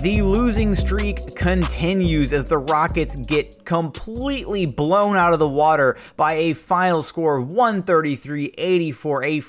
The losing streak continues as the Rockets get completely blown out of the water by a final score of 133-84, a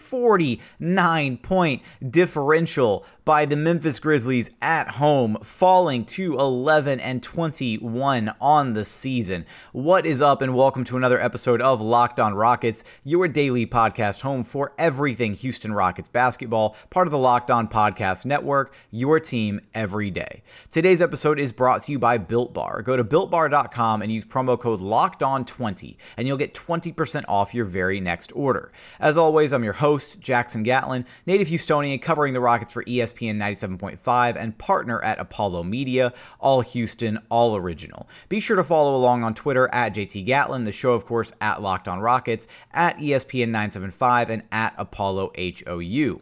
49-point differential by the Memphis Grizzlies at home, falling to 11-21 on the season. What is up, and welcome to another episode of Locked On Rockets, your daily podcast home for everything Houston Rockets basketball, part of the Locked On Podcast Network, your team every day. Today's episode is brought to you by Built Bar. Go to BuiltBar.com and use promo code LOCKEDON20, and you'll get 20% off your very next order. As always, I'm your host, Jackson Gatlin, native Houstonian covering the Rockets for ESPN 97.5 and partner at Apollo Media, all Houston, all original. Be sure to follow along on Twitter at JT Gatlin, the show, of course, at Locked On Rockets, at ESPN 975, and at Apollo HOU.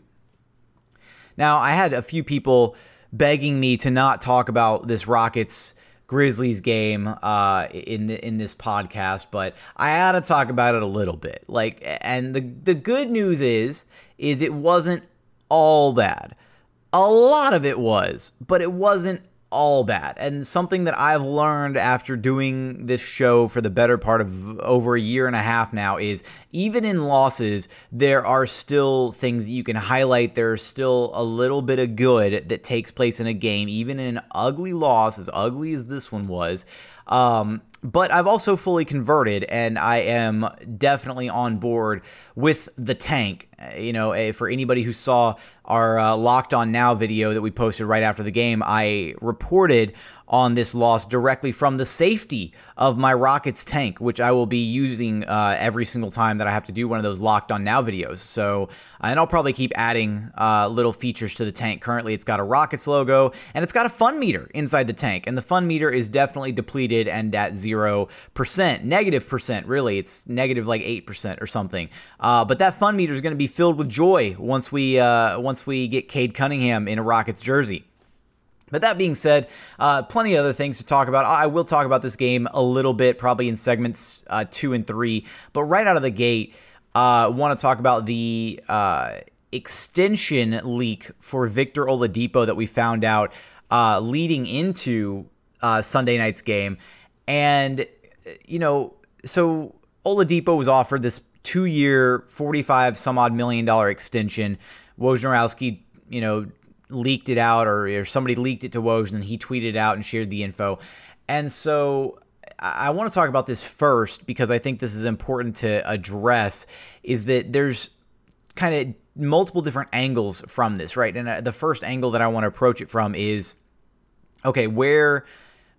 Now, I had a few people begging me to not talk about this Rockets Grizzlies game in this podcast, but I had to talk about it a little bit. And the good news is it wasn't all bad. A lot of it was, but it wasn't all bad. And something that I've learned after doing this show for the better part of over a year and a half now is even in losses, there are still things that you can highlight. There's still a little bit of good that takes place in a game, even in an ugly loss, as ugly as this one was. But I've also fully converted, and I am definitely on board with the tank. You know, for anybody who saw our Locked On Now video that we posted right after the game, I reported on this loss directly from the safety of my Rockets tank, which I will be using every single time that I have to do one of those Locked On Now videos. So, and I'll probably keep adding little features to the tank. Currently, it's got a Rockets logo, and it's got a fun meter inside the tank, and the fun meter is definitely depleted and at 0%, negative percent, really. It's negative like 8% or something. But that fun meter is going to be filled with joy once we get Cade Cunningham in a Rockets jersey. But that being said, plenty of other things to talk about. I will talk about this game a little bit, probably in segments 2 and 3. But right out of the gate, I want to talk about the extension leak for Victor Oladipo that we found out leading into Sunday night's game. And, you know, so Oladipo was offered this 2-year, $45-some-odd million extension. Wojnarowski, you know, leaked it out, or somebody leaked it to Woj, and he tweeted it out and shared the info. And so I want to talk about this first, because I think this is important to address, is that there's kind of multiple different angles from this, right? And the first angle that I want to approach it from is, okay,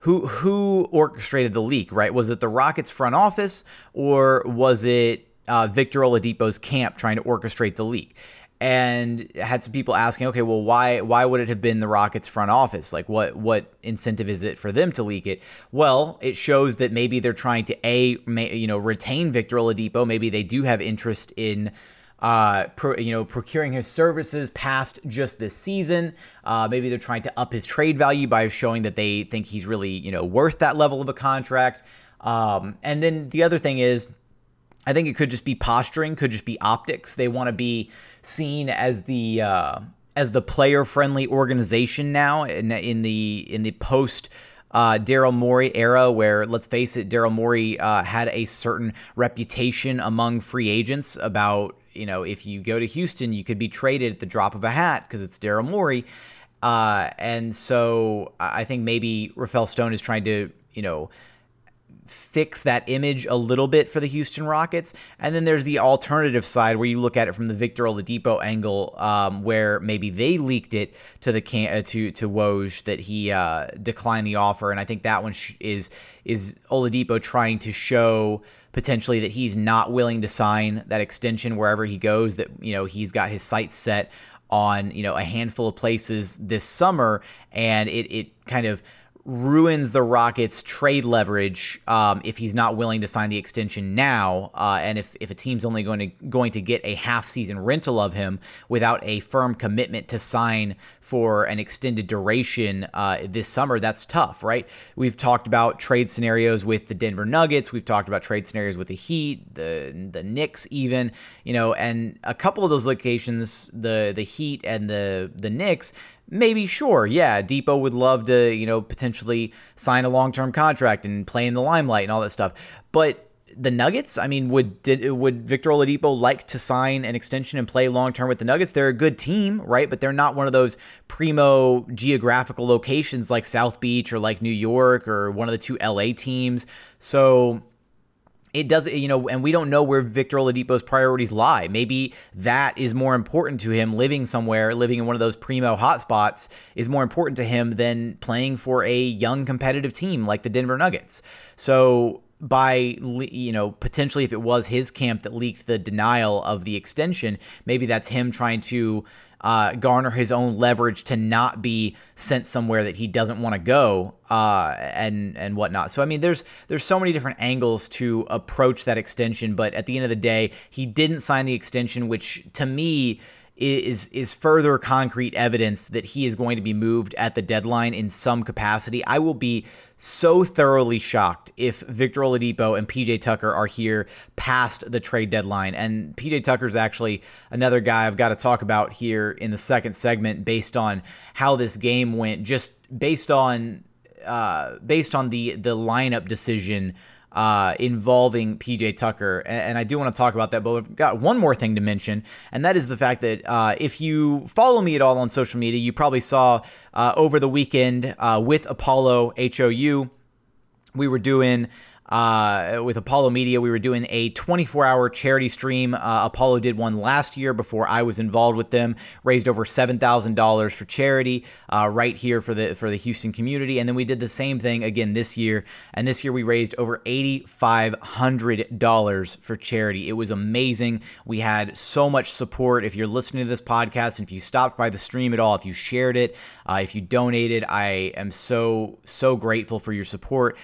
who orchestrated the leak, right? Was it the Rockets front office, or was it Victor Oladipo's camp trying to orchestrate the leak? And had some people asking, okay, well, why would it have been the Rockets front office? Like, what incentive is it for them to leak it? Well, it shows that maybe they're trying to retain Victor Oladipo. Maybe they do have interest in procuring his services past just this season. Maybe they're trying to up his trade value by showing that they think he's really, you know, worth that level of a contract. And then the other thing is, I think it could just be posturing, could just be optics. They want to be seen as the player-friendly organization now in the post Daryl Morey era, where, let's face it, Daryl Morey had a certain reputation among free agents about, you know, if you go to Houston, you could be traded at the drop of a hat because it's Daryl Morey. And so I think maybe Rafael Stone is trying to, you know, fix that image a little bit for the Houston Rockets. And then there's the alternative side where you look at it from the Victor Oladipo angle, where maybe they leaked it to the to Woj that he declined the offer. And I think that one is Oladipo trying to show potentially that he's not willing to sign that extension wherever he goes, that, you know, he's got his sights set on, you know, a handful of places this summer, and it kind of ruins the Rockets' trade leverage if he's not willing to sign the extension now, and if a team's only going to get a half-season rental of him without a firm commitment to sign for an extended duration this summer, that's tough, right? We've talked about trade scenarios with the Denver Nuggets. We've talked about trade scenarios with the Heat, the Knicks even, you know, and a couple of those locations, the Heat and the Knicks, maybe, sure, yeah, Depot would love to, you know, potentially sign a long-term contract and play in the limelight and all that stuff. But the Nuggets, I mean, would Victor Oladipo like to sign an extension and play long-term with the Nuggets? They're a good team, right? But they're not one of those primo geographical locations like South Beach or like New York or one of the two LA teams. So it doesn't, you know, and we don't know where Victor Oladipo's priorities lie. Maybe that is more important to him. Living somewhere, living in one of those primo hotspots is more important to him than playing for a young competitive team like the Denver Nuggets. So by, you know, potentially if it was his camp that leaked the denial of the extension, maybe that's him trying to garner his own leverage to not be sent somewhere that he doesn't want to go, and whatnot. So I mean, there's so many different angles to approach that extension, but at the end of the day, he didn't sign the extension, which to me is further concrete evidence that he is going to be moved at the deadline in some capacity. I will be so thoroughly shocked if Victor Oladipo and PJ Tucker are here past the trade deadline. And PJ Tucker's actually another guy I've got to talk about here in the second segment, based on how this game went, just based on the lineup decision involving PJ Tucker. And I do want to talk about that, but I've got one more thing to mention, and that is the fact that if you follow me at all on social media, you probably saw over the weekend with Apollo HOU, we were doing with Apollo Media, we were doing a 24-hour charity stream. Apollo did one last year before I was involved with them, raised over $7,000 for charity right here for the Houston community. And then we did the same thing again this year. And this year we raised over $8,500 for charity. It was amazing. We had so much support. If you're listening to this podcast, and if you stopped by the stream at all, if you shared it, if you donated, I am so, so grateful for your support.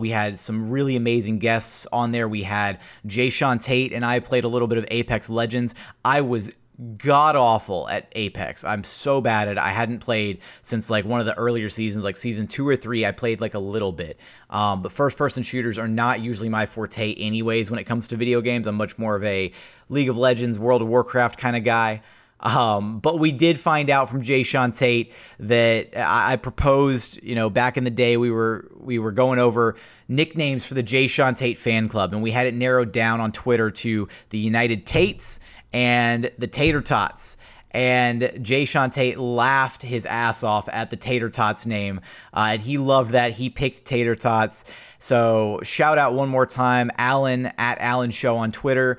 We had some really amazing guests on there. We had Jae'Sean Tate, and I played a little bit of Apex Legends. I was god-awful at Apex. I'm so bad at it. I hadn't played since like one of the earlier seasons, like season 2 or 3. I played like a little bit. But first-person shooters are not usually my forte anyways when it comes to video games. I'm much more of a League of Legends, World of Warcraft kind of guy. But we did find out from Jae'Sean Tate that I proposed, you know, back in the day, we were going over nicknames for the Jae'Sean Tate fan club, and we had it narrowed down on Twitter to the United Tates and the Tater Tots. And Jae'Sean Tate laughed his ass off at the Tater Tots name, and he loved that. He picked Tater Tots. So shout out one more time, Alan at Alan Show on Twitter,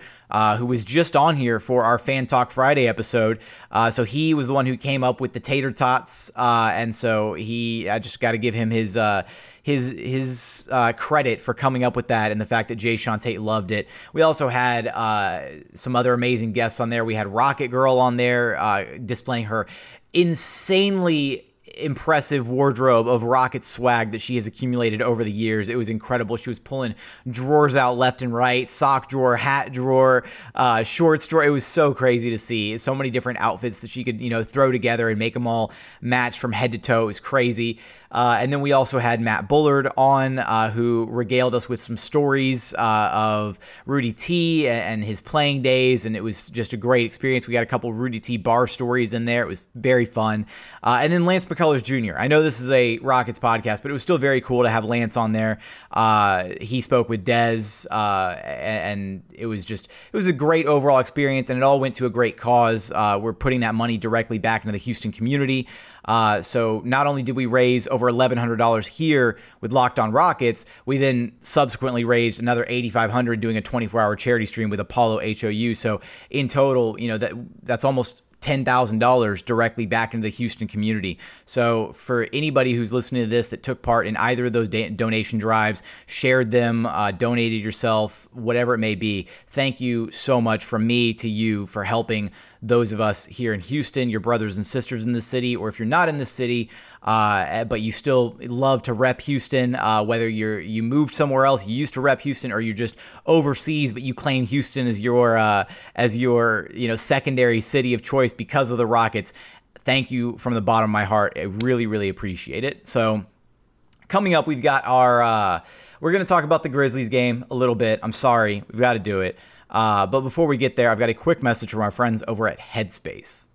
who was just on here for our Fan Talk Friday episode. So he was the one who came up with the Tater Tots, and so I just got to give him his credit for coming up with that, and the fact that Jae'Sean Tate loved it. We also had some other amazing guests on there. We had Rocket Girl on there, displaying her insanely impressive wardrobe of Rocket swag that she has accumulated over the years. It was incredible. She was pulling drawers out left and right, sock drawer, hat drawer, shorts drawer. It was so crazy to see. So many different outfits that she could, you know, throw together and make them all match from head to toe. It was crazy. And then we also had Matt Bullard on, who regaled us with some stories of Rudy T and his playing days, and it was just a great experience. We got a couple Rudy T bar stories in there. It was very fun. And then Lance McCullers Jr. I know this is a Rockets podcast, but it was still very cool to have Lance on there. He spoke with Dez, and it was a great overall experience, and it all went to a great cause. We're putting that money directly back into the Houston community. So not only did we raise over $1,100 here with Locked On Rockets, we then subsequently raised another $8,500 doing a 24-hour charity stream with Apollo HOU. So in total, you know, that's almost $10,000 directly back into the Houston community. So for anybody who's listening to this that took part in either of those donation drives, shared them, donated yourself, whatever it may be, thank you so much from me to you for helping those of us here in Houston, your brothers and sisters in the city, or if you're not in the city, but you still love to rep Houston, whether you moved somewhere else, you used to rep Houston, or you're just overseas, but you claim Houston as your secondary city of choice because of the Rockets. Thank you from the bottom of my heart. I really, really appreciate it. So coming up, we've got we're going to talk about the Grizzlies game a little bit. I'm sorry, we've got to do it. But before we get there, I've got a quick message from our friends over at Headspace.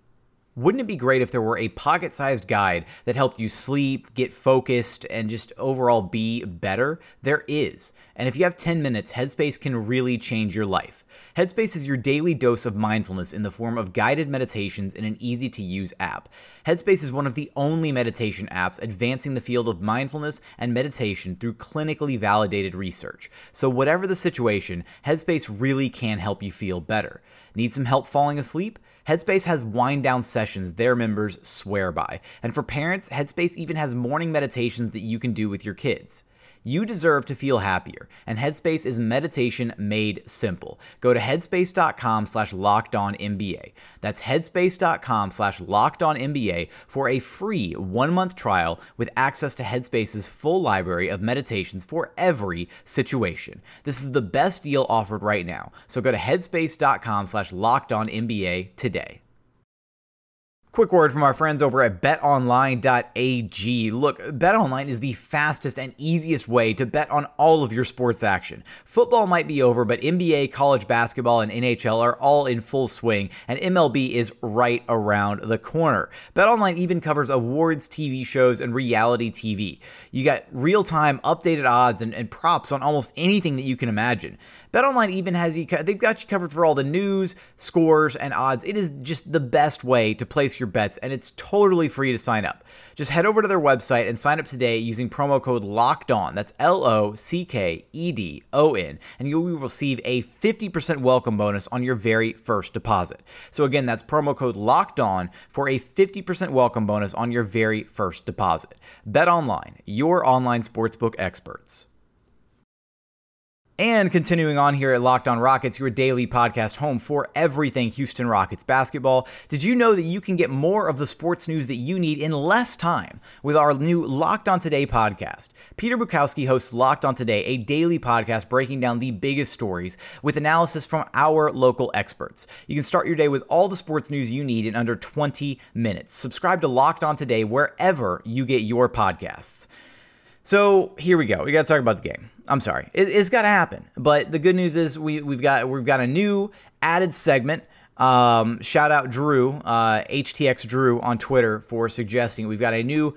Wouldn't it be great if there were a pocket-sized guide that helped you sleep, get focused, and just overall be better? There is. And if you have 10 minutes, Headspace can really change your life. Headspace is your daily dose of mindfulness in the form of guided meditations in an easy-to-use app. Headspace is one of the only meditation apps advancing the field of mindfulness and meditation through clinically validated research. So whatever the situation, Headspace really can help you feel better. Need some help falling asleep? Headspace has wind-down sessions their members swear by. And for parents, Headspace even has morning meditations that you can do with your kids. You deserve to feel happier, and Headspace is meditation made simple. Go to headspace.com/LockedOnNBA. That's headspace.com/LockedOnNBA for a free 1-month trial with access to Headspace's full library of meditations for every situation. This is the best deal offered right now. So go to headspace.com/LockedOnNBA today. Quick word from our friends over at betonline.ag. Look, BetOnline is the fastest and easiest way to bet on all of your sports action. Football might be over, but NBA, college basketball, and NHL are all in full swing, and MLB is right around the corner. BetOnline even covers awards, TV shows, and reality TV. You got real-time updated odds and props on almost anything that you can imagine. BetOnline even has you, they've got you covered for all the news, scores, and odds. It is just the best way to place your bets, and it's totally free to sign up. Just head over to their website and sign up today using promo code LOCKEDON. That's LOCKEDON, and you will receive a 50% welcome bonus on your very first deposit. So again, that's promo code LOCKEDON for a 50% welcome bonus on your very first deposit. BetOnline, your online sportsbook experts. And continuing on here at Locked On Rockets, your daily podcast home for everything Houston Rockets basketball. Did you know that you can get more of the sports news that you need in less time with our new Locked On Today podcast? Peter Bukowski hosts Locked On Today, a daily podcast breaking down the biggest stories with analysis from our local experts. You can start your day with all the sports news you need in under 20 minutes. Subscribe to Locked On Today wherever you get your podcasts. So here we go. We got to talk about the game. I'm sorry. It's got to happen. But the good news is we've got a new added segment. Shout out Drew, HTX Drew on Twitter for suggesting. We've got a new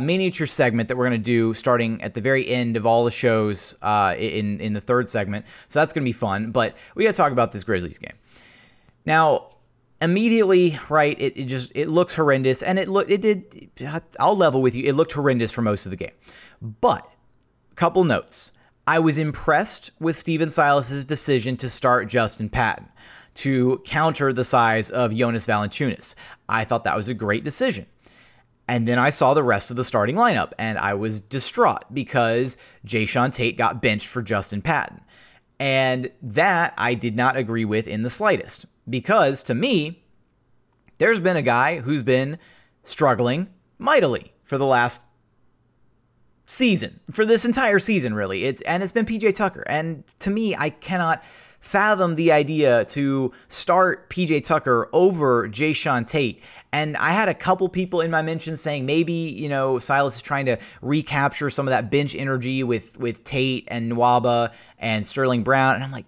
miniature segment that we're going to do starting at the very end of all the shows in the third segment. So that's going to be fun. But we got to talk about this Grizzlies game. Now, immediately, right, it looks horrendous. And it did, I'll level with you, it looked horrendous for most of the game. But couple notes. I was impressed with Steven Silas's decision to start Justin Patton to counter the size of Jonas Valanciunas. I thought that was a great decision. And then I saw the rest of the starting lineup, and I was distraught because Jae'Sean Tate got benched for Justin Patton. And that I did not agree with in the slightest, because to me, there's been a guy who's been struggling mightily for the last season, for this entire season, really. It's been PJ Tucker. And to me, I cannot fathom the idea to start PJ Tucker over Jae'Sean Tate. And I had a couple people in my mentions saying maybe, Silas is trying to recapture some of that bench energy with Tate and Nwaba and Sterling Brown. And I'm like,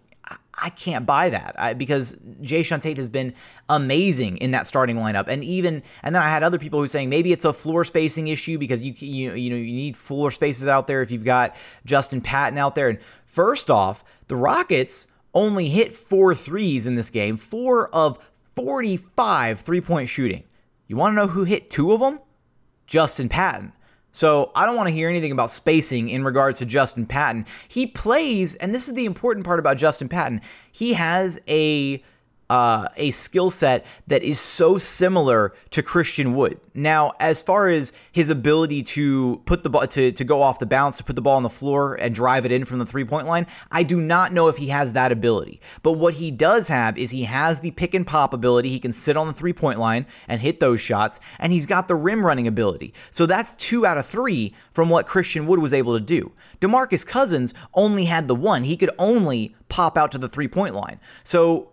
I can't buy that because Jae'Sean Tate has been amazing in that starting lineup, and then I had other people who were saying maybe it's a floor spacing issue because you need floor spaces out there if you've got Justin Patton out there. And first off, the Rockets only hit 4 threes in this game, 4 of 45 3-point shooting. You want to know who hit 2 of them? Justin Patton. So I don't want to hear anything about spacing in regards to Justin Patton. He plays, and this is the important part about Justin Patton, he has a a skill set that is so similar to Christian Wood. Now, as far as his ability to put the ball, to go off the bounce, to put the ball on the floor and drive it in from the three-point line, I do not know if he has that ability. But what he does have is he has the pick and pop ability. He can sit on the three-point line and hit those shots, and he's got the rim running ability. So that's 2 out of 3 from what Christian Wood was able to do. DeMarcus Cousins only had the one. He could only pop out to the three-point line. So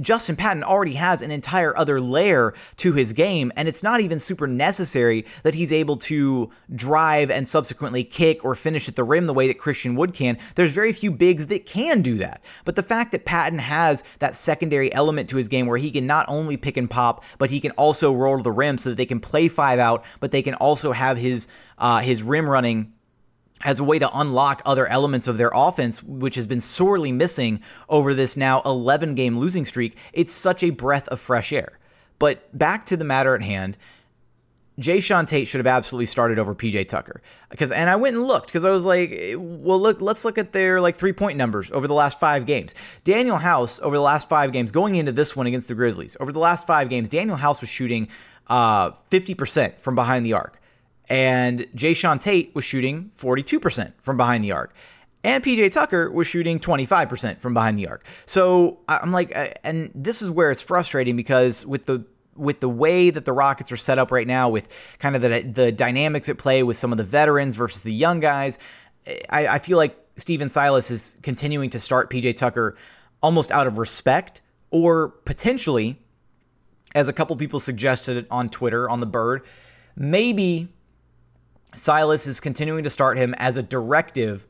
Justin Patton already has an entire other layer to his game, and it's not even super necessary that he's able to drive and subsequently kick or finish at the rim the way that Christian Wood can. There's very few bigs that can do that. But the fact that Patton has that secondary element to his game where he can not only pick and pop, but he can also roll to the rim so that they can play five out, but they can also have his rim running as a way to unlock other elements of their offense, which has been sorely missing over this now 11-game losing streak. It's such a breath of fresh air. But back to the matter at hand, Jae'Sean Tate should have absolutely started over PJ Tucker. And I went and looked because I was like, well, look, let's look at their three-point numbers over the last 5 games. Daniel House, over the last 5 games, going into this one against the Grizzlies, over the last 5 games, Daniel House was shooting 50% from behind the arc. And Jae'Sean Tate was shooting 42% from behind the arc. And PJ Tucker was shooting 25% from behind the arc. So I'm like, and this is where it's frustrating because with the way that the Rockets are set up right now, with kind of the dynamics at play with some of the veterans versus the young guys, I feel like Steven Silas is continuing to start PJ Tucker almost out of respect, or potentially, as a couple people suggested on Twitter, on the Bird, maybe Silas is continuing to start him as a directive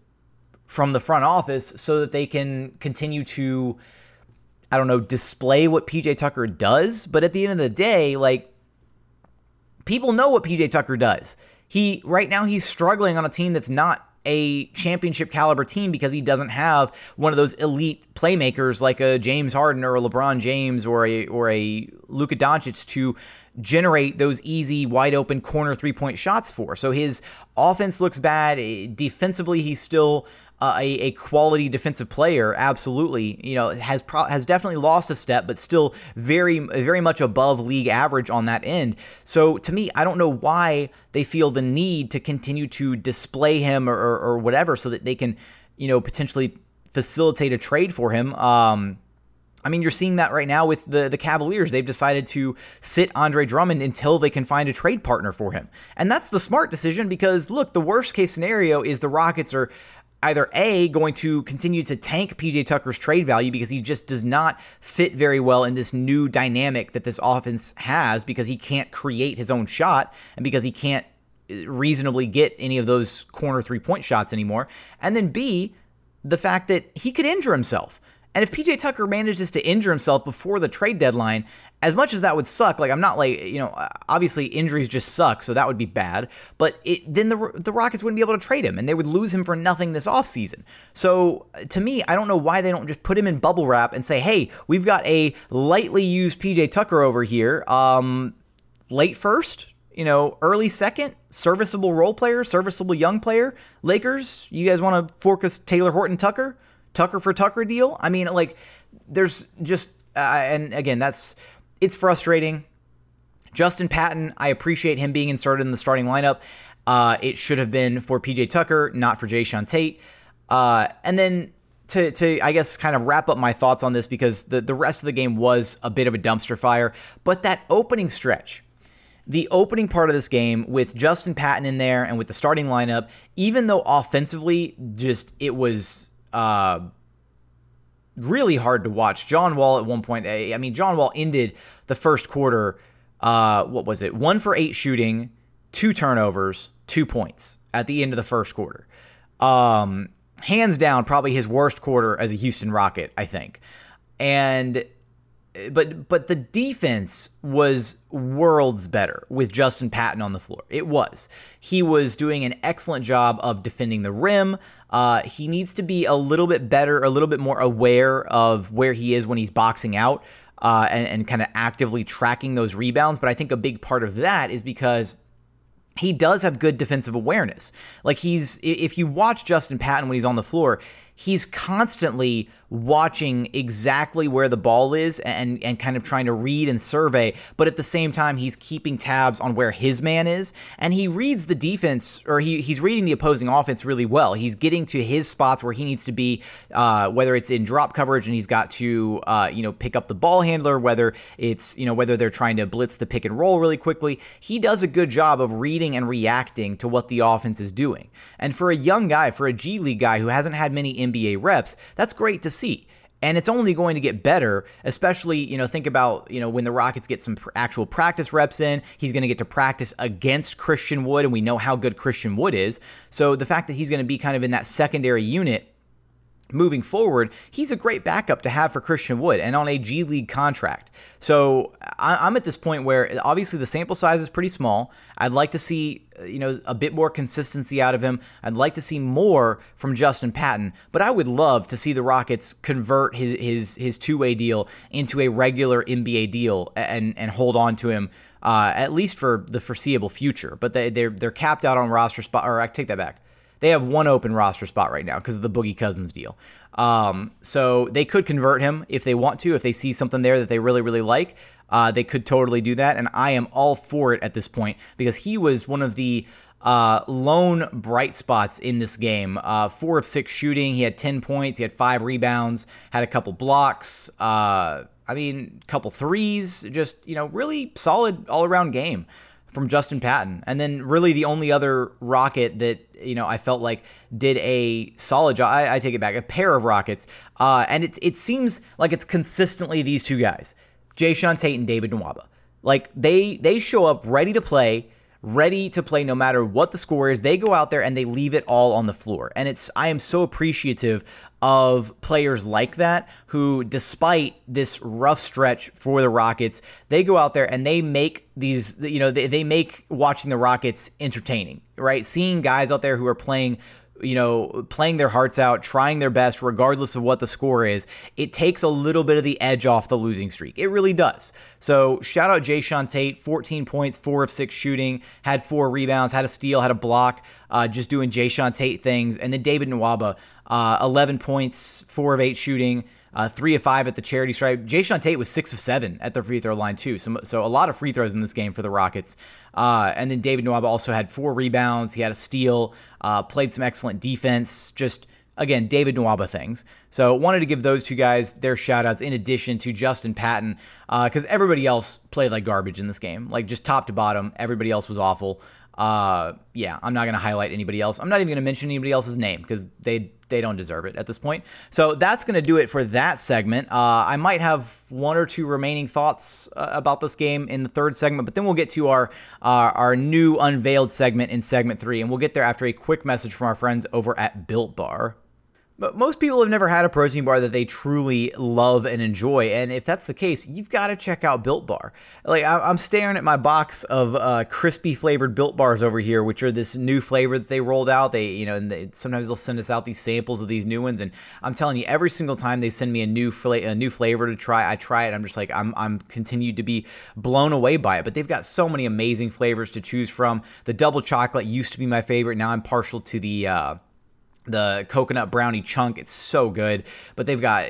from the front office so that they can continue to, I don't know, display what PJ Tucker does. But at the end of the day, people know what PJ Tucker does. Right now he's struggling on a team that's not a championship caliber team because he doesn't have one of those elite playmakers like a James Harden or a LeBron James or a Luka Doncic to generate those easy, wide open corner three-point shots for. So his offense looks bad. Defensively, he's still a quality defensive player. Absolutely. Has definitely lost a step, but still very, very much above league average on that end. So to me, I don't know why they feel the need to continue to display him or whatever, so that they can, potentially facilitate a trade for him. You're seeing that right now with the Cavaliers. They've decided to sit Andre Drummond until they can find a trade partner for him. And that's the smart decision because, look, the worst case scenario is the Rockets are either A, going to continue to tank PJ Tucker's trade value because he just does not fit very well in this new dynamic that this offense has because he can't create his own shot and because he can't reasonably get any of those corner three-point shots anymore. And then B, the fact that he could injure himself. And if PJ Tucker manages to injure himself before the trade deadline, as much as that would suck, obviously injuries just suck, so that would be bad, but then the Rockets wouldn't be able to trade him, and they would lose him for nothing this offseason. So to me, I don't know why they don't just put him in bubble wrap and say, hey, we've got a lightly used PJ Tucker over here, late first, early second, serviceable role player, serviceable young player. Lakers, you guys want to fork us Taylor Horton Tucker? Tucker for Tucker deal? There's just, and again, it's frustrating. Justin Patton, I appreciate him being inserted in the starting lineup. It should have been for PJ Tucker, not for Jae'Sean Tate. And then to I guess, kind of wrap up my thoughts on this because the rest of the game was a bit of a dumpster fire, but that opening stretch, the opening part of this game with Justin Patton in there and with the starting lineup, even though offensively it was really hard to watch. John Wall at one point, John Wall ended the first quarter, 1 for 8 shooting, 2 turnovers, 2 points at the end of the first quarter. Hands down, probably his worst quarter as a Houston Rocket, I think. But the defense was worlds better with Justin Patton on the floor. It was. He was doing an excellent job of defending the rim. He needs to be a little bit better, a little bit more aware of where he is when he's boxing out and kind of actively tracking those rebounds. But I think a big part of that is because he does have good defensive awareness. If you watch Justin Patton when he's on the floor, he's constantly watching exactly where the ball is and kind of trying to read and survey, but at the same time, he's keeping tabs on where his man is, and he reads the defense, or he's reading the opposing offense really well. He's getting to his spots where he needs to be, whether it's in drop coverage and he's got to, pick up the ball handler, whether it's, whether they're trying to blitz the pick and roll really quickly. He does a good job of reading and reacting to what the offense is doing. And for a young guy, for a G League guy who hasn't had many NBA reps, that's great to see. And it's only going to get better, especially, think about, when the Rockets get some actual practice reps in, he's going to get to practice against Christian Wood, and we know how good Christian Wood is. So the fact that he's going to be kind of in that secondary unit moving forward, he's a great backup to have for Christian Wood and on a G League contract. So I'm at this point where obviously the sample size is pretty small. I'd like to see, a bit more consistency out of him. I'd like to see more from Justin Patton, but I would love to see the Rockets convert his two-way deal into a regular NBA deal and hold on to him at least for the foreseeable future. But they're capped out on roster spot, or I take that back. They have one open roster spot right now because of the Boogie Cousins deal. So they could convert him if they want to, if they see something there that they really, really like. They could totally do that, and I am all for it at this point because he was one of the lone bright spots in this game. 4 of 6 shooting. He had 10 points. He had 5 rebounds, had a couple blocks, couple threes, just, really solid all-around game from Justin Patton. And then really the only other Rocket that, I felt like did a solid job, I take it back, a pair of Rockets. And it seems like it's consistently these two guys, Jae'Sean Tate and David Nwaba. Like they show up ready to play no matter what the score is. They go out there and they leave it all on the floor. And I am so appreciative of players like that who, despite this rough stretch for the Rockets, they go out there and they make these, they make watching the Rockets entertaining, right? Seeing guys out there who are playing their hearts out, trying their best, regardless of what the score is, it takes a little bit of the edge off the losing streak. It really does. So shout out Jae'Sean Tate, 14 points, 4 of 6 shooting, had 4 rebounds, had a steal, had a block, just doing Jae'Sean Tate things. And then David Nwaba, 11 points, 4 of 8 shooting, 3 of 5 at the charity stripe. Jae'Sean Tate was 6 of 7 at the free throw line too. So a lot of free throws in this game for the Rockets. And then David Nwaba also had 4 rebounds. He had a steal, played some excellent defense. Just, again, David Nwaba things. So wanted to give those two guys their shout-outs in addition to Justin Patton because everybody else played like garbage in this game. Like just top to bottom, everybody else was awful. I'm not going to highlight anybody else. I'm not even going to mention anybody else's name because they don't deserve it at this point. So that's going to do it for that segment. I might have 1 or 2 remaining thoughts about this game in the third segment, but then we'll get to our new unveiled segment in segment 3, and we'll get there after a quick message from our friends over at Built Bar. But most people have never had a protein bar that they truly love and enjoy. And if that's the case, you've got to check out Built Bar. Like I'm staring at my box of crispy flavored Built Bars over here, which are this new flavor that they rolled out. They, sometimes they'll send us out these samples of these new ones. And I'm telling you, every single time they send me a new flavor to try, I try it. I'm just like, I'm continued to be blown away by it. But they've got so many amazing flavors to choose from. The double chocolate used to be my favorite. Now I'm partial to the coconut brownie chunk. It's so good. But they've got,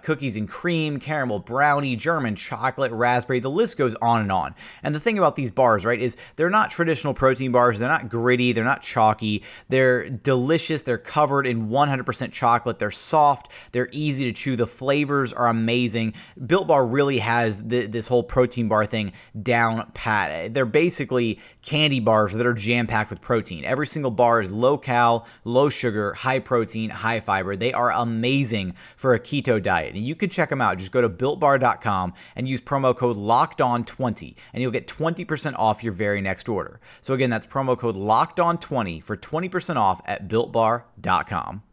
cookies and cream, caramel brownie, German chocolate, raspberry. The list goes on and on. And the thing about these bars, right, is they're not traditional protein bars. They're not gritty. They're not chalky. They're delicious. They're covered in 100% chocolate. They're soft. They're easy to chew. The flavors are amazing. Built Bar really has this whole protein bar thing down pat. They're basically candy bars that are jam-packed with protein. Every single bar is low-cal, low-sugar, high-protein, high-fiber. They are amazing for a keto diet, and you can check them out. Just go to builtbar.com and use promo code LOCKEDON20 and you'll get 20% off your very next order. So again, that's promo code LOCKEDON20 for 20% off at builtbar.com.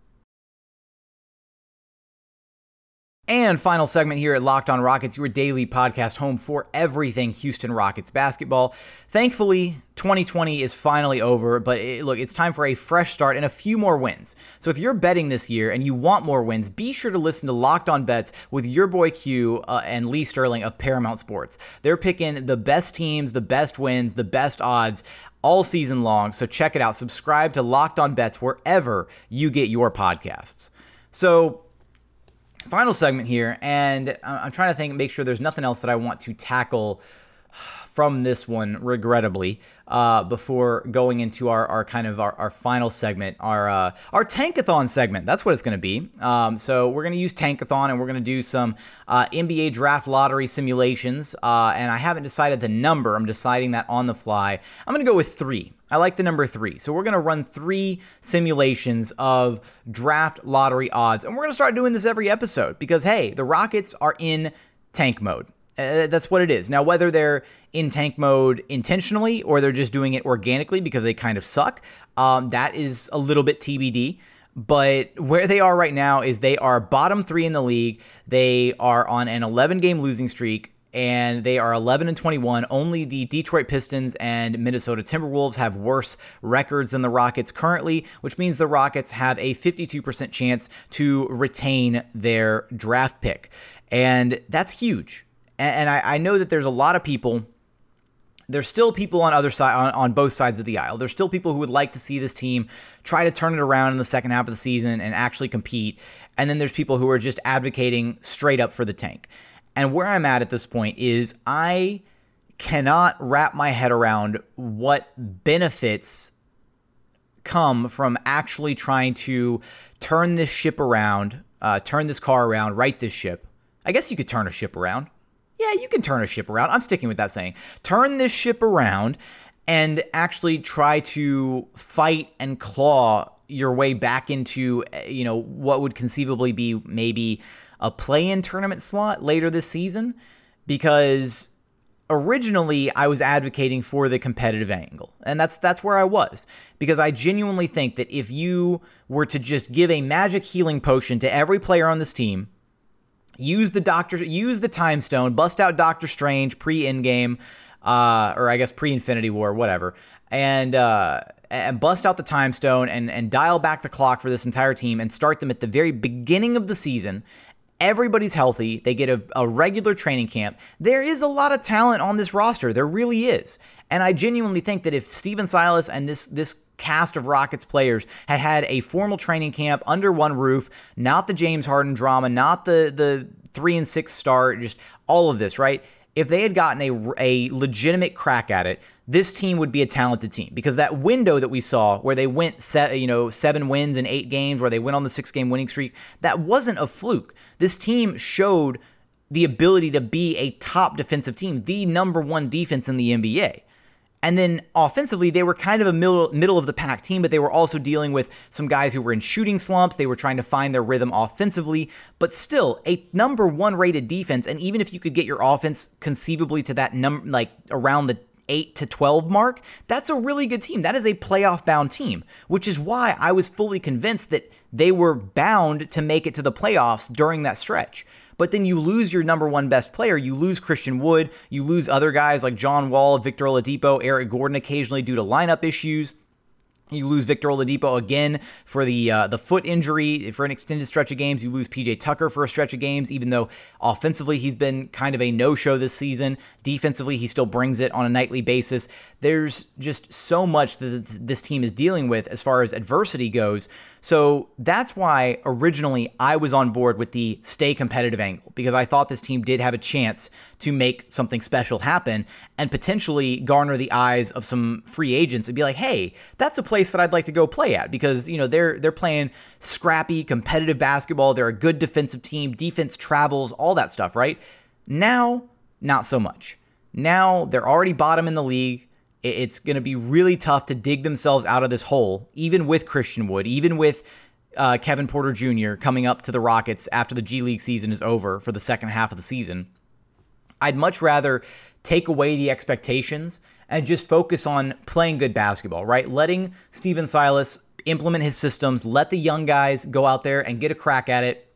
And final segment here at Locked on Rockets, your daily podcast home for everything Houston Rockets basketball. Thankfully, 2020 is finally over, but look, it's time for a fresh start and a few more wins. So if you're betting this year and you want more wins, be sure to listen to Locked on Bets with your boy Q and Lee Sterling of Paramount Sports. They're picking the best teams, the best wins, the best odds all season long. So check it out. Subscribe to Locked on Bets wherever you get your podcasts. So final segment here, and I'm trying to think, make sure there's nothing else that I want to tackle from this one, regrettably, before going into our final segment, our Tankathon segment. That's what it's going to be. So we're going to use Tankathon, and we're going to do some NBA draft lottery simulations, and I haven't decided the number. I'm deciding that on the fly. I'm going to go with 3. I like the number 3. So we're going to run 3 simulations of draft lottery odds. And we're going to start doing this every episode because, hey, the Rockets are in tank mode. That's what it is. Now, whether they're in tank mode intentionally or they're just doing it organically because they kind of suck, that is a little bit TBD. But where they are right now is they are bottom 3 in the league. They are on an 11-game losing streak. And they are 11-21. Only the Detroit Pistons and Minnesota Timberwolves have worse records than the Rockets currently, which means the Rockets have a 52% chance to retain their draft pick. And that's huge. And I know that there's a lot of people. There's still people on other side on both sides of the aisle. There's still people who would like to see this team try to turn it around in the second half of the season and actually compete. And then there's people who are just advocating straight up for the tank. And where I'm at this point is I cannot wrap my head around what benefits come from actually trying to turn this ship around, turn this car around, right this ship. I guess you could turn a ship around. Yeah, you can turn a ship around. I'm sticking with that saying. Turn this ship around and actually try to fight and claw your way back into, you know, what would conceivably be maybe a play-in tournament slot later this season, because originally I was advocating for the competitive angle. And that's where I was, because I genuinely think that if you were to just give a magic healing potion to every player on this team, use the time stone, bust out Doctor Strange pre-Endgame, or I guess pre-Infinity War, whatever, and bust out the time stone and dial back the clock for this entire team and start them at the very beginning of the season. Everybody's healthy. They get a regular training camp. There is a lot of talent on this roster. There really is. And I genuinely think that if Steven Silas and this cast of Rockets players had a formal training camp under one roof, not the James Harden drama, not the 3-6 start, just all of this, right? If they had gotten a legitimate crack at it, this team would be a talented team, because that window that we saw where they went 7 wins in 8 games, where they went on the 6-game winning streak, that wasn't a fluke. This team showed the ability to be a top defensive team, the number 1 defense in the NBA. And then offensively, they were kind of a middle of the pack team, but they were also dealing with some guys who were in shooting slumps. They were trying to find their rhythm offensively, but still a number 1 rated defense. And even if you could get your offense conceivably to that number, like around the 8-12 mark, that's a really good team. That is a playoff bound team, which is why I was fully convinced that they were bound to make it to the playoffs during that stretch. But then you lose your number 1 best player. You lose Christian Wood. You lose other guys like John Wall, Victor Oladipo, Eric Gordon occasionally due to lineup issues. You lose Victor Oladipo again for the foot injury for an extended stretch of games. You lose PJ Tucker for a stretch of games, even though offensively he's been kind of a no-show this season. Defensively, he still brings it on a nightly basis. There's just so much that this team is dealing with as far as adversity goes. So that's why originally I was on board with the stay competitive angle, because I thought this team did have a chance to make something special happen and potentially garner the eyes of some free agents and be like, hey, that's a place that I'd like to go play at, because, you know, they're playing scrappy, competitive basketball. They're a good defensive team. Defense travels, all that stuff, right? Now, not so much. Now they're already bottom in the league. It's going to be really tough to dig themselves out of this hole, even with Christian Wood, even with Kevin Porter Jr. coming up to the Rockets after the G League season is over for the second half of the season. I'd much rather take away the expectations and just focus on playing good basketball, right? Letting Steven Silas implement his systems, let the young guys go out there and get a crack at it,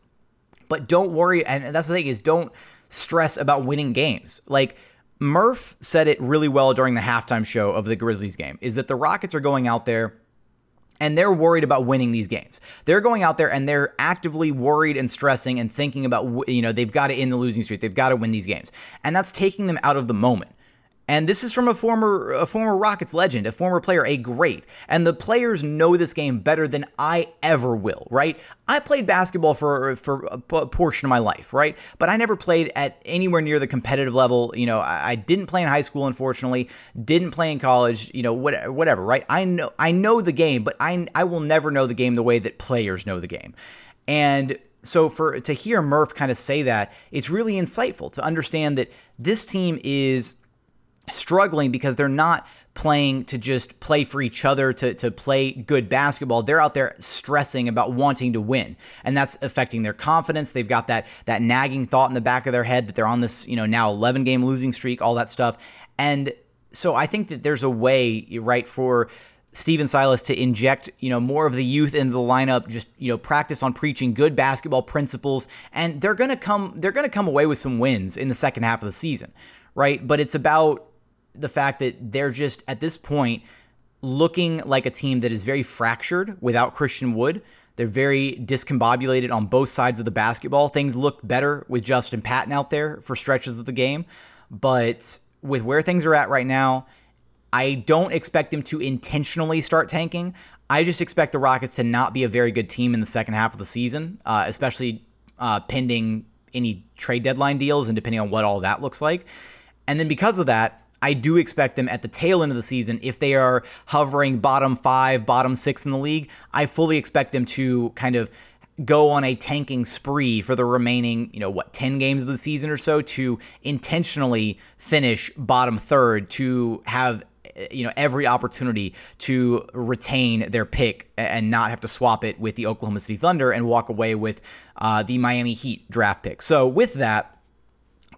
But don't worry, and that's the thing, is don't stress about winning games. Like, Murph said it really well during the halftime show of the Grizzlies game, is that the Rockets are going out there and they're worried about winning these games. They're going out there and they're actively worried and stressing and thinking about, you know, they've got to end the losing streak. They've got to win these games. And that's taking them out of the moment. And this is from a former Rockets legend, a former player, a great. And the players know this game better than I ever will, right? I played basketball for a portion of my life, right? But I never played at anywhere near the competitive level. You know, I didn't play in high school, unfortunately. Didn't play in college. You know, whatever, right? I know the game, but I will never know the game the way that players know the game. And so to hear Murph kind of say that, it's really insightful to understand that this team is struggling because they're not playing to just play for each other, to play good basketball. They're out there stressing about wanting to win, and that's affecting their confidence. They've got that nagging thought in the back of their head that they're on this, you know, now 11-game losing streak, all that stuff. And so I think that there's a way, right, for Steven Silas to inject, you know, more of the youth into the lineup, just, you know, practice on preaching good basketball principles, and they're going to come away with some wins in the second half of the season, right? But it's about the fact that they're just, at this point, looking like a team that is very fractured without Christian Wood. They're very discombobulated on both sides of the basketball. Things looked better with Justin Patton out there for stretches of the game. But with where things are at right now, I don't expect them to intentionally start tanking. I just expect the Rockets to not be a very good team in the second half of the season, especially pending any trade deadline deals and depending on what all that looks like. And then because of that, I do expect them at the tail end of the season, if they are hovering bottom 5, bottom 6 in the league, I fully expect them to kind of go on a tanking spree for the remaining, 10 games of the season or so, to intentionally finish bottom third to have, every opportunity to retain their pick and not have to swap it with the Oklahoma City Thunder and walk away with the Miami Heat draft pick. So with that,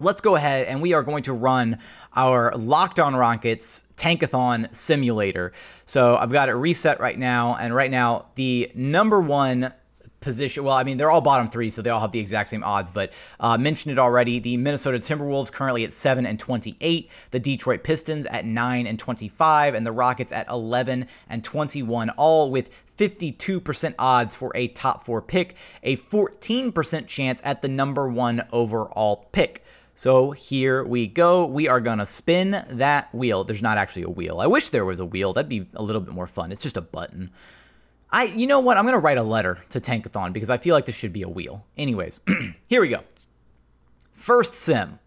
let's go ahead and we are going to run our Locked On Rockets Tankathon simulator. So I've got it reset right now. And right now, the number one position, they're all bottom three, so they all have the exact same odds, but mentioned it already. The Minnesota Timberwolves currently at 7-28, the Detroit Pistons at 9-25, and the Rockets at 11-21, all with 52% odds for a top four pick, a 14% chance at the number one overall pick. So here we go. We are going to spin that wheel. There's not actually a wheel. I wish there was a wheel. That'd be a little bit more fun. It's just a button. You know what? I'm going to write a letter to Tankathon because I feel like this should be a wheel. Anyways, here we go. First sim.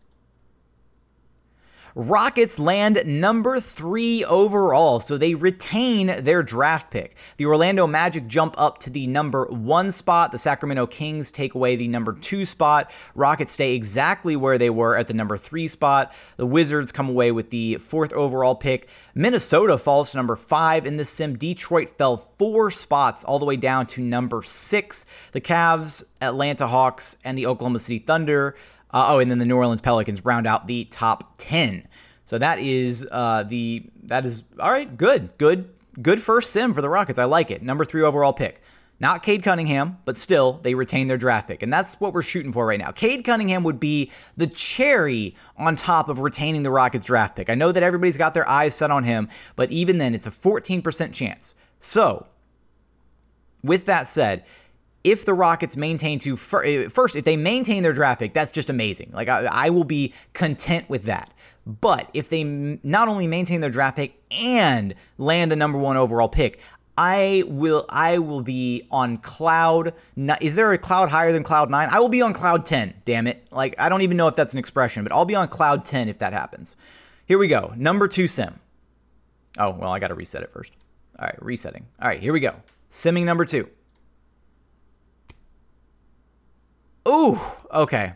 Rockets land number 3 overall, so they retain their draft pick. The Orlando Magic jump up to the number 1 spot. The Sacramento Kings take away the number 2 spot. Rockets stay exactly where they were at the number 3 spot. The Wizards come away with the 4th overall pick. Minnesota falls to number 5 in this sim. Detroit fell 4 spots all the way down to number 6. The Cavs, Atlanta Hawks, and the Oklahoma City Thunder and then the New Orleans Pelicans round out the top 10. So that is all right. Good first sim for the Rockets. I like it. Number 3 overall pick. Not Cade Cunningham, but still they retain their draft pick. And that's what we're shooting for right now. Cade Cunningham would be the cherry on top of retaining the Rockets draft pick. I know that everybody's got their eyes set on him, but even then it's a 14% chance. So with that said, if the Rockets maintain first, if they maintain their draft pick, that's just amazing. Like I will be content with that. But if they not only maintain their draft pick and land the number 1 overall pick, I will be on cloud. Is there a cloud higher than cloud 9? I will be on cloud 10. Damn it! Like I don't even know if that's an expression, but I'll be on cloud 10 if that happens. Here we go. Number 2 sim. Oh well, I got to reset it first. All right, resetting. All right, here we go. Simming number 2. Ooh, okay.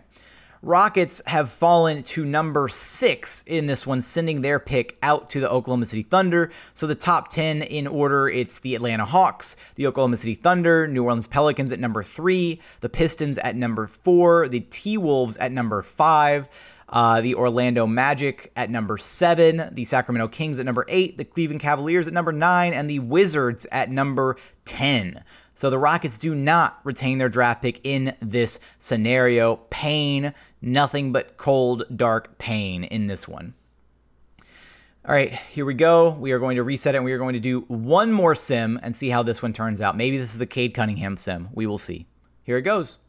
Rockets have fallen to number 6 in this one, sending their pick out to the Oklahoma City Thunder. So the top 10 in order, it's the Atlanta Hawks, the Oklahoma City Thunder, New Orleans Pelicans at number 3, the Pistons at number 4, the T-Wolves at number 5, the Orlando Magic at number 7, the Sacramento Kings at number 8, the Cleveland Cavaliers at number 9, and the Wizards at number 10. So the Rockets do not retain their draft pick in this scenario. Pain, nothing but cold, dark pain in this one. All right, here we go. We are going to reset it, and we are going to do one more sim and see how this one turns out. Maybe this is the Cade Cunningham sim. We will see. Here it goes.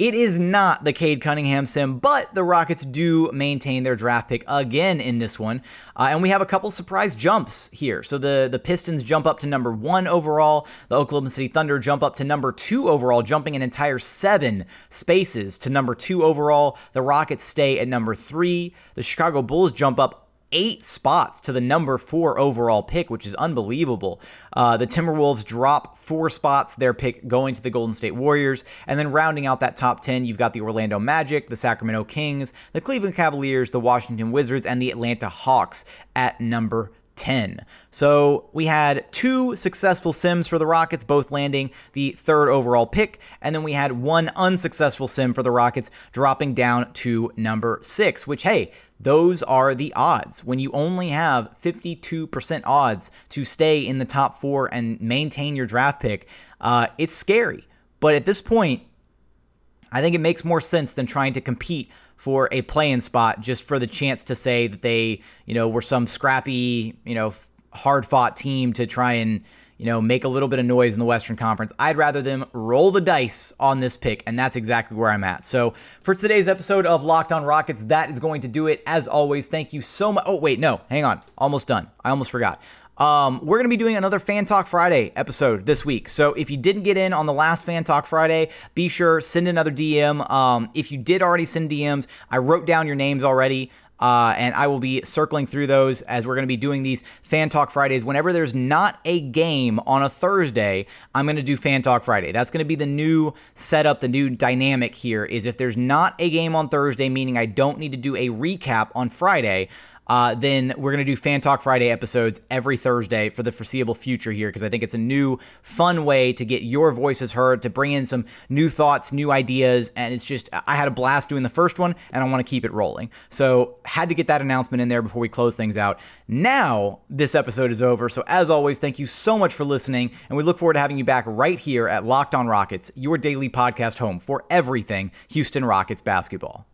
It is not the Cade Cunningham sim, but the Rockets do maintain their draft pick again in this one. And we have a couple surprise jumps here. So the Pistons jump up to number 1 overall. The Oklahoma City Thunder jump up to number 2 overall, jumping an entire 7 spaces to number 2 overall. The Rockets stay at number 3. The Chicago Bulls jump up 8 spots to the number 4 overall pick, which is unbelievable. The Timberwolves drop 4 spots, their pick going to the Golden State Warriors. And then rounding out that top 10, you've got the Orlando Magic, the Sacramento Kings, the Cleveland Cavaliers, the Washington Wizards, and the Atlanta Hawks at number 10. So we had 2 successful sims for the Rockets, both landing the 3rd overall pick, and then we had 1 unsuccessful sim for the Rockets, dropping down to number 6, which, hey, those are the odds. When you only have 52% odds to stay in the top 4 and maintain your draft pick, it's scary. But at this point, I think it makes more sense than trying to compete for a play-in spot just for the chance to say that they, were some scrappy, hard-fought team to try and, make a little bit of noise in the Western Conference. I'd rather them roll the dice on this pick, and that's exactly where I'm at. So for today's episode of Locked on Rockets, that is going to do it. As always, thank you so much. Oh, wait, no, hang on. Almost done. I almost forgot. We're going to be doing another Fan Talk Friday episode this week. So if you didn't get in on the last Fan Talk Friday, be sure send another DM. If you did already send DMs, I wrote down your names already. And I will be circling through those as we're going to be doing these Fan Talk Fridays. Whenever there's not a game on a Thursday, I'm going to do Fan Talk Friday. That's going to be the new setup, the new dynamic here is if there's not a game on Thursday, meaning I don't need to do a recap on Friday, then we're going to do Fan Talk Friday episodes every Thursday for the foreseeable future here, because I think it's a new, fun way to get your voices heard, to bring in some new thoughts, new ideas, and it's just, I had a blast doing the first one, and I want to keep it rolling. So had to get that announcement in there before we close things out. Now, this episode is over, so as always, thank you so much for listening, and we look forward to having you back right here at Locked on Rockets, your daily podcast home for everything Houston Rockets basketball.